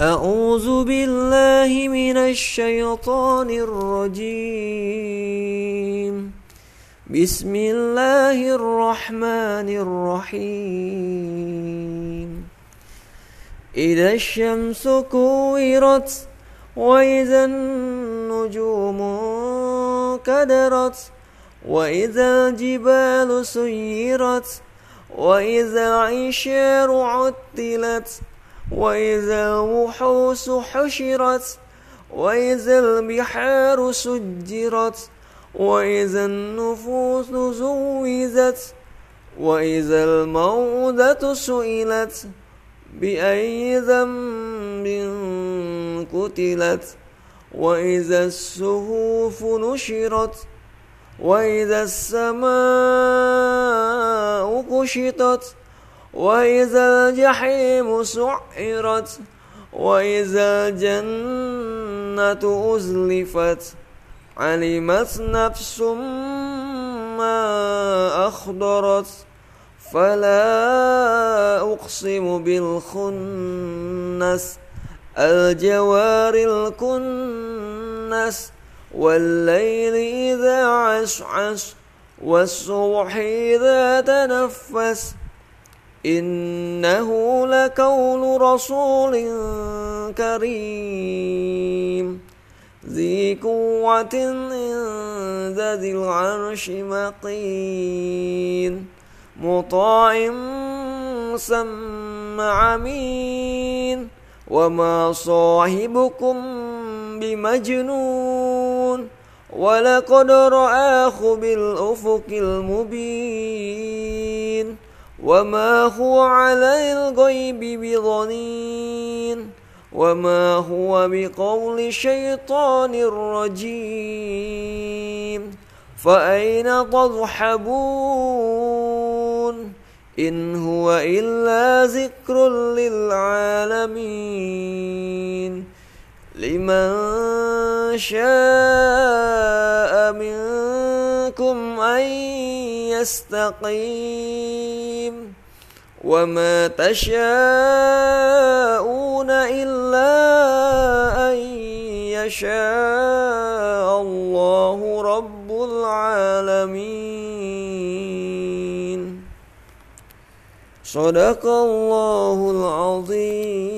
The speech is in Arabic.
أعوذ بالله من الشيطان الرجيم بسم الله الرحمن الرحيم إذا الشمس كورت وإذا النجوم كدرت وإذا الجبال سيرت وإذا العشار عطلت وإذا الوحوش حشرت وإذا البحار سجرت وإذا النفوس زوجت وإذا الموءودة سئلت بأي ذنب قتلت وإذا الصحف نشرت وإذا السماء كشطت وإذا الجحيم سعرت وإذا الجنة أزلفت علمت نفس ما أخضرت فلا أقسم بالخنس الجوار الكنس والليل إذا عسعس والصبح إذا تنفس إنه لقول رسول كريم ذي قوة عند ذي العرش مقيم مطاع ثم أمين وما صاحبكم بمجنون ولقد رآه بالأفق المبين وما هو على الغيب بضنين وما هو بقول شيطان الرجيم فأين تذهبون إن هو إلا ذكر للعالمين لمن شاء منكم أن يستقيم وما تشاءون إلا أن يشاء الله رب العالمين صدق الله العظيم.